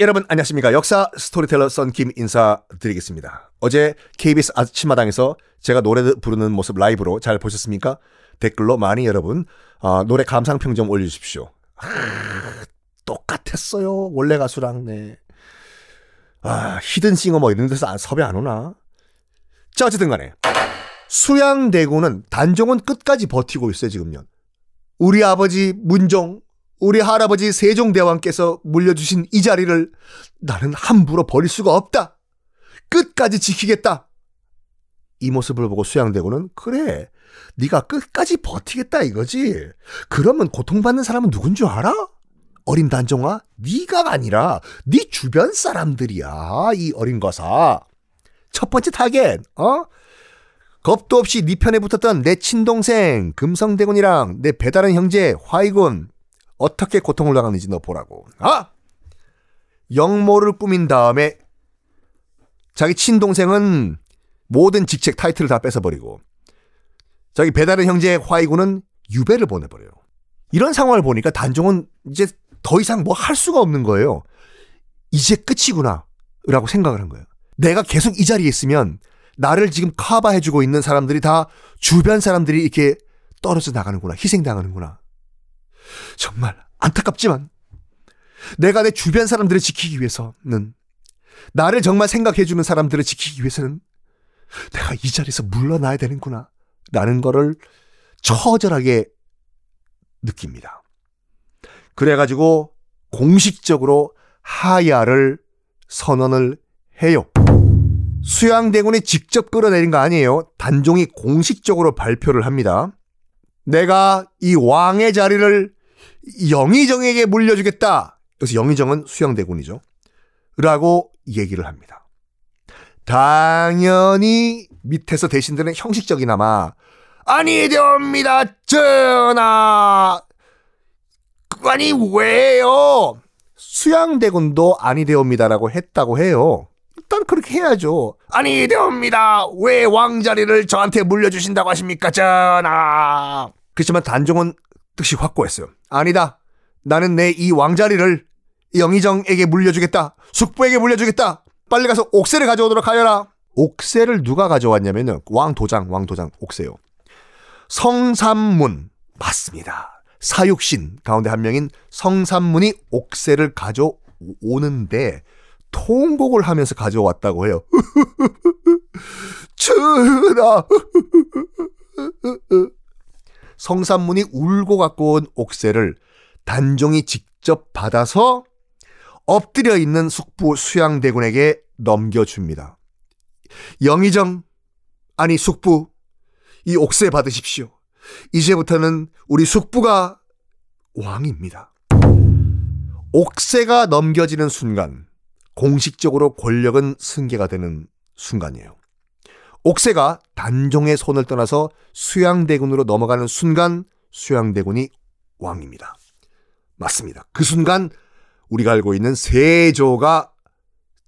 여러분 안녕하십니까. 역사 스토리텔러 썬 김 인사드리겠습니다. 어제 KBS 아침마당에서 제가 노래 부르는 모습 라이브로 잘 보셨습니까? 댓글로 많이 여러분 노래 감상평 좀 올려주십시오. 똑같았어요. 원래 가수랑. 네. 히든싱어 뭐 이런 데서 섭외 안 오나? 자, 어쨌든 간에 수양대군은 단종은 끝까지 버티고 있어요. 지금요. 우리 아버지 문종, 우리 할아버지 세종대왕께서 물려주신 이 자리를 나는 함부로 버릴 수가 없다. 끝까지 지키겠다. 이 모습을 보고 수양대군은 그래, 네가 끝까지 버티겠다 이거지. 그러면 고통받는 사람은 누군 줄 알아? 어린 단종아, 네가 아니라 네 주변 사람들이야. 이 어린 거사. 첫 번째 타겟, 겁도 없이 네 편에 붙었던 내 친동생 금성대군이랑 내 배다른 형제 화이군 어떻게 고통을 당하는지 너 보라고. 역모를 꾸민 다음에 자기 친동생은 모든 직책 타이틀을 다 뺏어버리고 자기 배다른 형제 화이군은 유배를 보내버려요. 이런 상황을 보니까 단종은 이제 더 이상 뭐 할 수가 없는 거예요. 이제 끝이구나 라고 생각을 한 거예요. 내가 계속 이 자리에 있으면 나를 지금 커버해주고 있는 사람들이 다 주변 사람들이 이렇게 떨어져 나가는구나, 희생당하는구나. 정말 안타깝지만 내가 내 주변 사람들을 지키기 위해서는, 나를 정말 생각해주는 사람들을 지키기 위해서는 내가 이 자리에서 물러나야 되는구나 라는 거를 처절하게 느낍니다. 그래가지고 공식적으로 하야를 선언을 해요. 수양대군이 직접 끌어내린 거 아니에요. 단종이 공식적으로 발표를 합니다. 내가 이 왕의 자리를 영의정에게 물려주겠다. 그래서 영의정은 수양대군이죠. 라고 얘기를 합니다. 당연히 밑에서 대신들은 형식적이나마 아니됩니다 전하. 아니 왜요? 수양대군도 아니되옵니다라고 했다고 해요. 일단 그렇게 해야죠. 아니되옵니다. 왜 왕자리를 저한테 물려주신다고 하십니까 전하. 그렇지만 단종은 뜻이 확고했어요. 아니다. 나는 내 이 왕자리를 영의정에게 물려주겠다. 숙부에게 물려주겠다. 빨리 가서 옥새를 가져오도록 하여라. 옥새를 누가 가져왔냐면요. 왕도장 옥새요. 성삼문 맞습니다. 사육신 가운데 한 명인 성삼문이 옥새를 가져오는데 통곡을 하면서 가져왔다고 해요. 전하. 성삼문이 울고 갖고 온 옥새를 단종이 직접 받아서 엎드려 있는 숙부 수양대군에게 넘겨줍니다. 영의정, 아니 숙부, 이 옥새 받으십시오. 이제부터는 우리 숙부가 왕입니다. 옥새가 넘겨지는 순간 공식적으로 권력은 승계가 되는 순간이에요. 옥새가 단종의 손을 떠나서 수양대군으로 넘어가는 순간 수양대군이 왕입니다. 맞습니다. 그 순간 우리가 알고 있는 세조가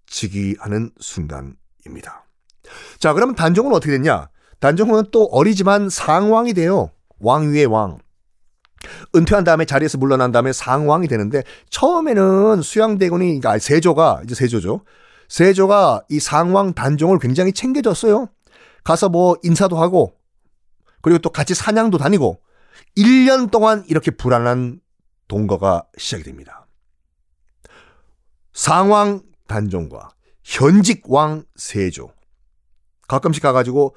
즉위하는 순간입니다. 자, 그러면 단종은 어떻게 됐냐? 단종은 또 어리지만 상왕이 돼요. 왕위의 왕. 은퇴한 다음에 자리에서 물러난 다음에 상왕이 되는데, 처음에는 수양대군이, 그러니까 세조가, 이제 세조죠. 세조가 이 상왕 단종을 굉장히 챙겨줬어요. 가서 뭐 인사도 하고, 그리고 또 같이 사냥도 다니고, 1년 동안 이렇게 불안한 동거가 시작이 됩니다. 상왕 단종과 현직 왕 세조. 가끔씩 가가지고,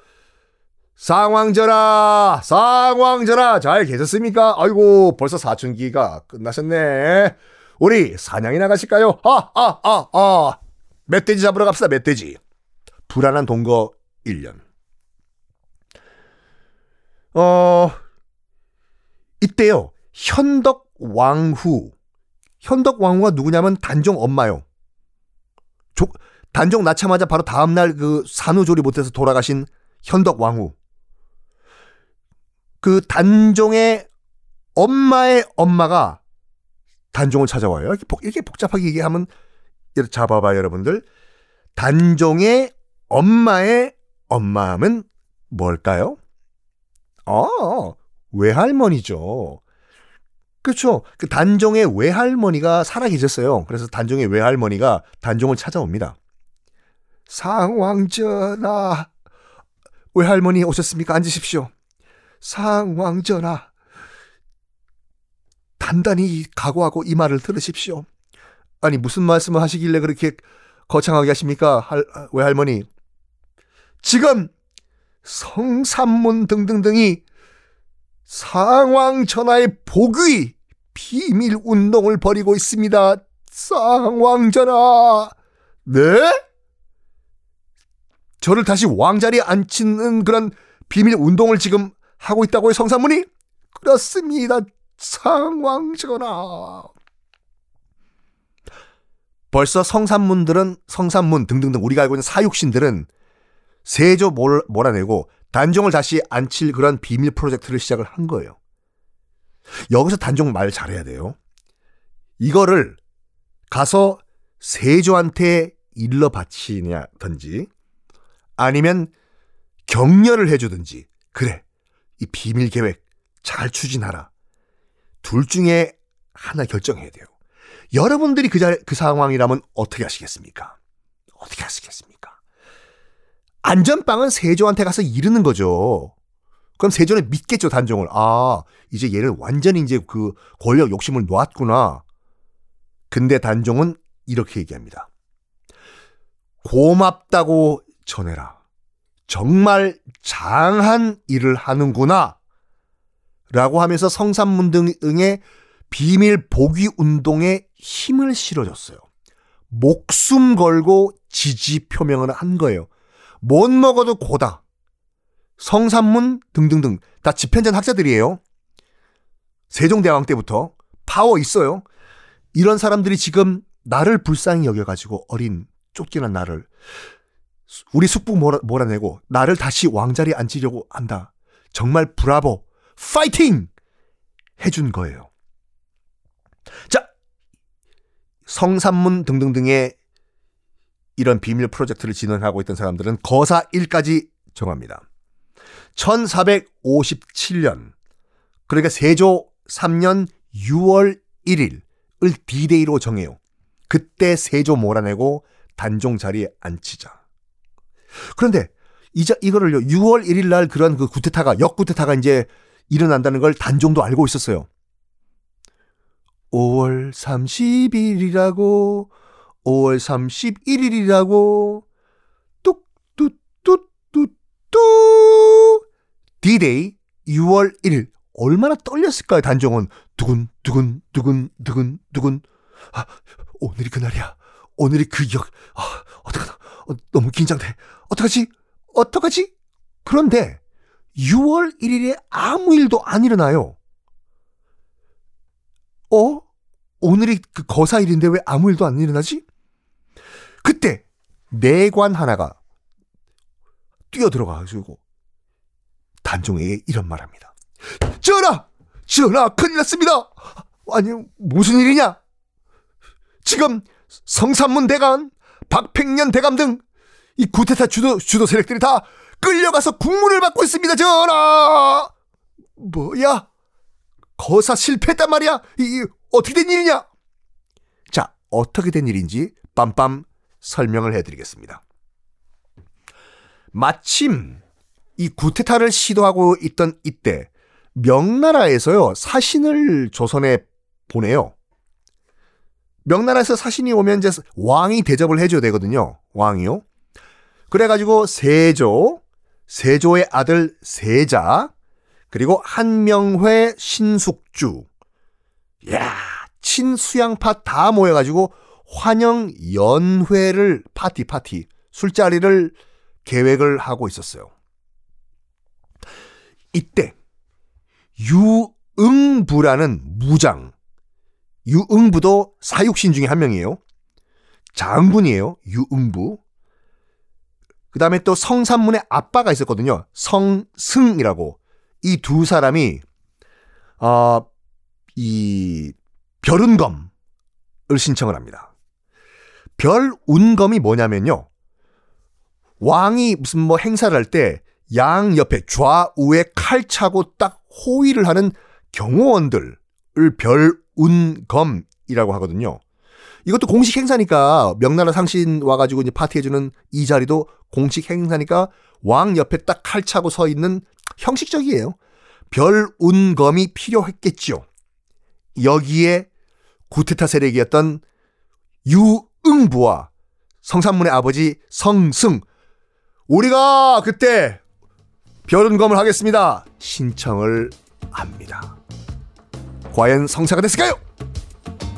상왕전하, 상왕전하, 잘 계셨습니까? 아이고, 벌써 사춘기가 끝나셨네. 우리 사냥이나 가실까요? 멧돼지 잡으러 갑시다, 멧돼지. 불안한 동거 1년. 이때요, 현덕왕후. 현덕왕후가 누구냐면 단종 엄마요. 단종 낳자마자 바로 다음날 그 산후조리 못해서 돌아가신 현덕왕후. 그 단종의 엄마의 엄마가 단종을 찾아와요. 이렇게 복잡하게 얘기하면, 잡아봐 여러분들. 단종의 엄마의 엄마 하면 뭘까요? 외할머니죠. 그렇죠. 그 단종의 외할머니가 살아 계셨어요. 그래서 단종의 외할머니가 단종을 찾아옵니다. 상왕전하, 외할머니 오셨습니까? 앉으십시오. 상왕전하, 단단히 각오하고 이 말을 들으십시오. 아니, 무슨 말씀을 하시길래 그렇게 거창하게 하십니까? 외할머니, 지금 성삼문 등등등이 상왕 전하의 복의 비밀 운동을 벌이고 있습니다. 상왕 전하. 네? 저를 다시 왕자리에 앉히는 그런 비밀 운동을 지금 하고 있다고요, 성삼문이? 그렇습니다, 상왕 전하. 벌써 성삼문들은, 성삼문 등등등 우리가 알고 있는 사육신들은 세조 몰아내고 단종을 다시 앉힐 그런 비밀 프로젝트를 시작을 한 거예요. 여기서 단종 말 잘해야 돼요. 이거를 가서 세조한테 일러 바치냐든지 아니면 격려를 해주든지, 그래, 이 비밀 계획 잘 추진하라, 둘 중에 하나 결정해야 돼요. 여러분들이 그 상황이라면 어떻게 하시겠습니까? 어떻게 하시겠습니까? 안전빵은 세조한테 가서 이르는 거죠. 그럼 세조는 믿겠죠, 단종을. 아, 이제 얘를 완전히 이제 그 권력 욕심을 놓았구나. 근데 단종은 이렇게 얘기합니다. 고맙다고 전해라. 정말 장한 일을 하는구나. 라고 하면서 성삼문 등의 비밀 복위 운동에 힘을 실어줬어요. 목숨 걸고 지지 표명을 한 거예요. 못 먹어도 고다. 성삼문 등등등 다 집현전 학자들이에요. 세종대왕 때부터 파워 있어요. 이런 사람들이 지금 나를 불쌍히 여겨가지고, 어린 쫓겨난 나를, 우리 숙부 몰아내고 나를 다시 왕자리에 앉히려고 한다. 정말 브라보, 파이팅! 해준 거예요. 자, 성삼문 등등등의 이런 비밀 프로젝트를 진행하고 있던 사람들은 거사 1까지 정합니다. 1457년, 그러니까 세조 3년 6월 1일을 D-Day로 정해요. 그때 세조 몰아내고 단종 자리에 앉히자. 그런데 이거를요, 6월 1일 날 그런 그 구태타가, 역구태타가 이제 일어난다는 걸 단종도 알고 있었어요. 5월 30일이라고, 5월 31일이라고, 뚝뚝뚝뚝뚝. D-Day 6월 1일. 얼마나 떨렸을까요, 단종은. 두근두근두근두근두근. 아, 오늘이 그날이야. 오늘이 그 역. 아, 어떡하나. 너무 긴장돼. 어떡하지? 어떡하지? 그런데 6월 1일에 아무 일도 안 일어나요. 오늘이 그 거사일인데 왜 아무 일도 안 일어나지? 그때 내관 하나가 뛰어들어가지고 단종에게 이런 말합니다. 전하! 전하, 큰일 났습니다! 아니, 무슨 일이냐? 지금 성삼문 대감, 박팽년 대감 등 이 구태타 주도 세력들이 다 끌려가서 국문을 받고 있습니다, 전하! 뭐야? 거사 실패했단 말이야? 이 어떻게 된 일이냐? 자, 어떻게 된 일인지 빰빰 설명을 해드리겠습니다. 마침 이 구태타를 시도하고 있던 이때 명나라에서요, 사신을 조선에 보내요. 명나라에서 사신이 오면 이제 왕이 대접을 해줘야 되거든요. 왕이요. 그래가지고 세조, 세조의 아들 세자, 그리고 한명회, 신숙주, 야, 친수양파 다 모여가지고 환영연회를, 파티 술자리를 계획을 하고 있었어요. 이때 유응부라는 무장, 유응부도 사육신 중에 한 명이에요. 장군이에요, 유응부. 그 다음에 또 성삼문의 아빠가 있었거든요. 성승이라고. 이 두 사람이 이 별운검을 신청을 합니다. 별운검이 뭐냐면요, 왕이 무슨 뭐 행사를 할 때 양 옆에 좌우에 칼 차고 딱 호위를 하는 경호원들을 별운검이라고 하거든요. 이것도 공식 행사니까 명나라 상신 와가지고 이제 파티해주는 이 자리도 공식 행사니까 왕 옆에 딱 칼 차고 서 있는 형식적이에요. 별운검이 필요했겠죠. 여기에 구테타 세력이었던 유응부와 성삼문의 아버지 성승, 우리가 그때 별운검을 하겠습니다 신청을 합니다. 과연 성사가 됐을까요?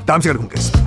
다음 시간에 공개하겠습니다.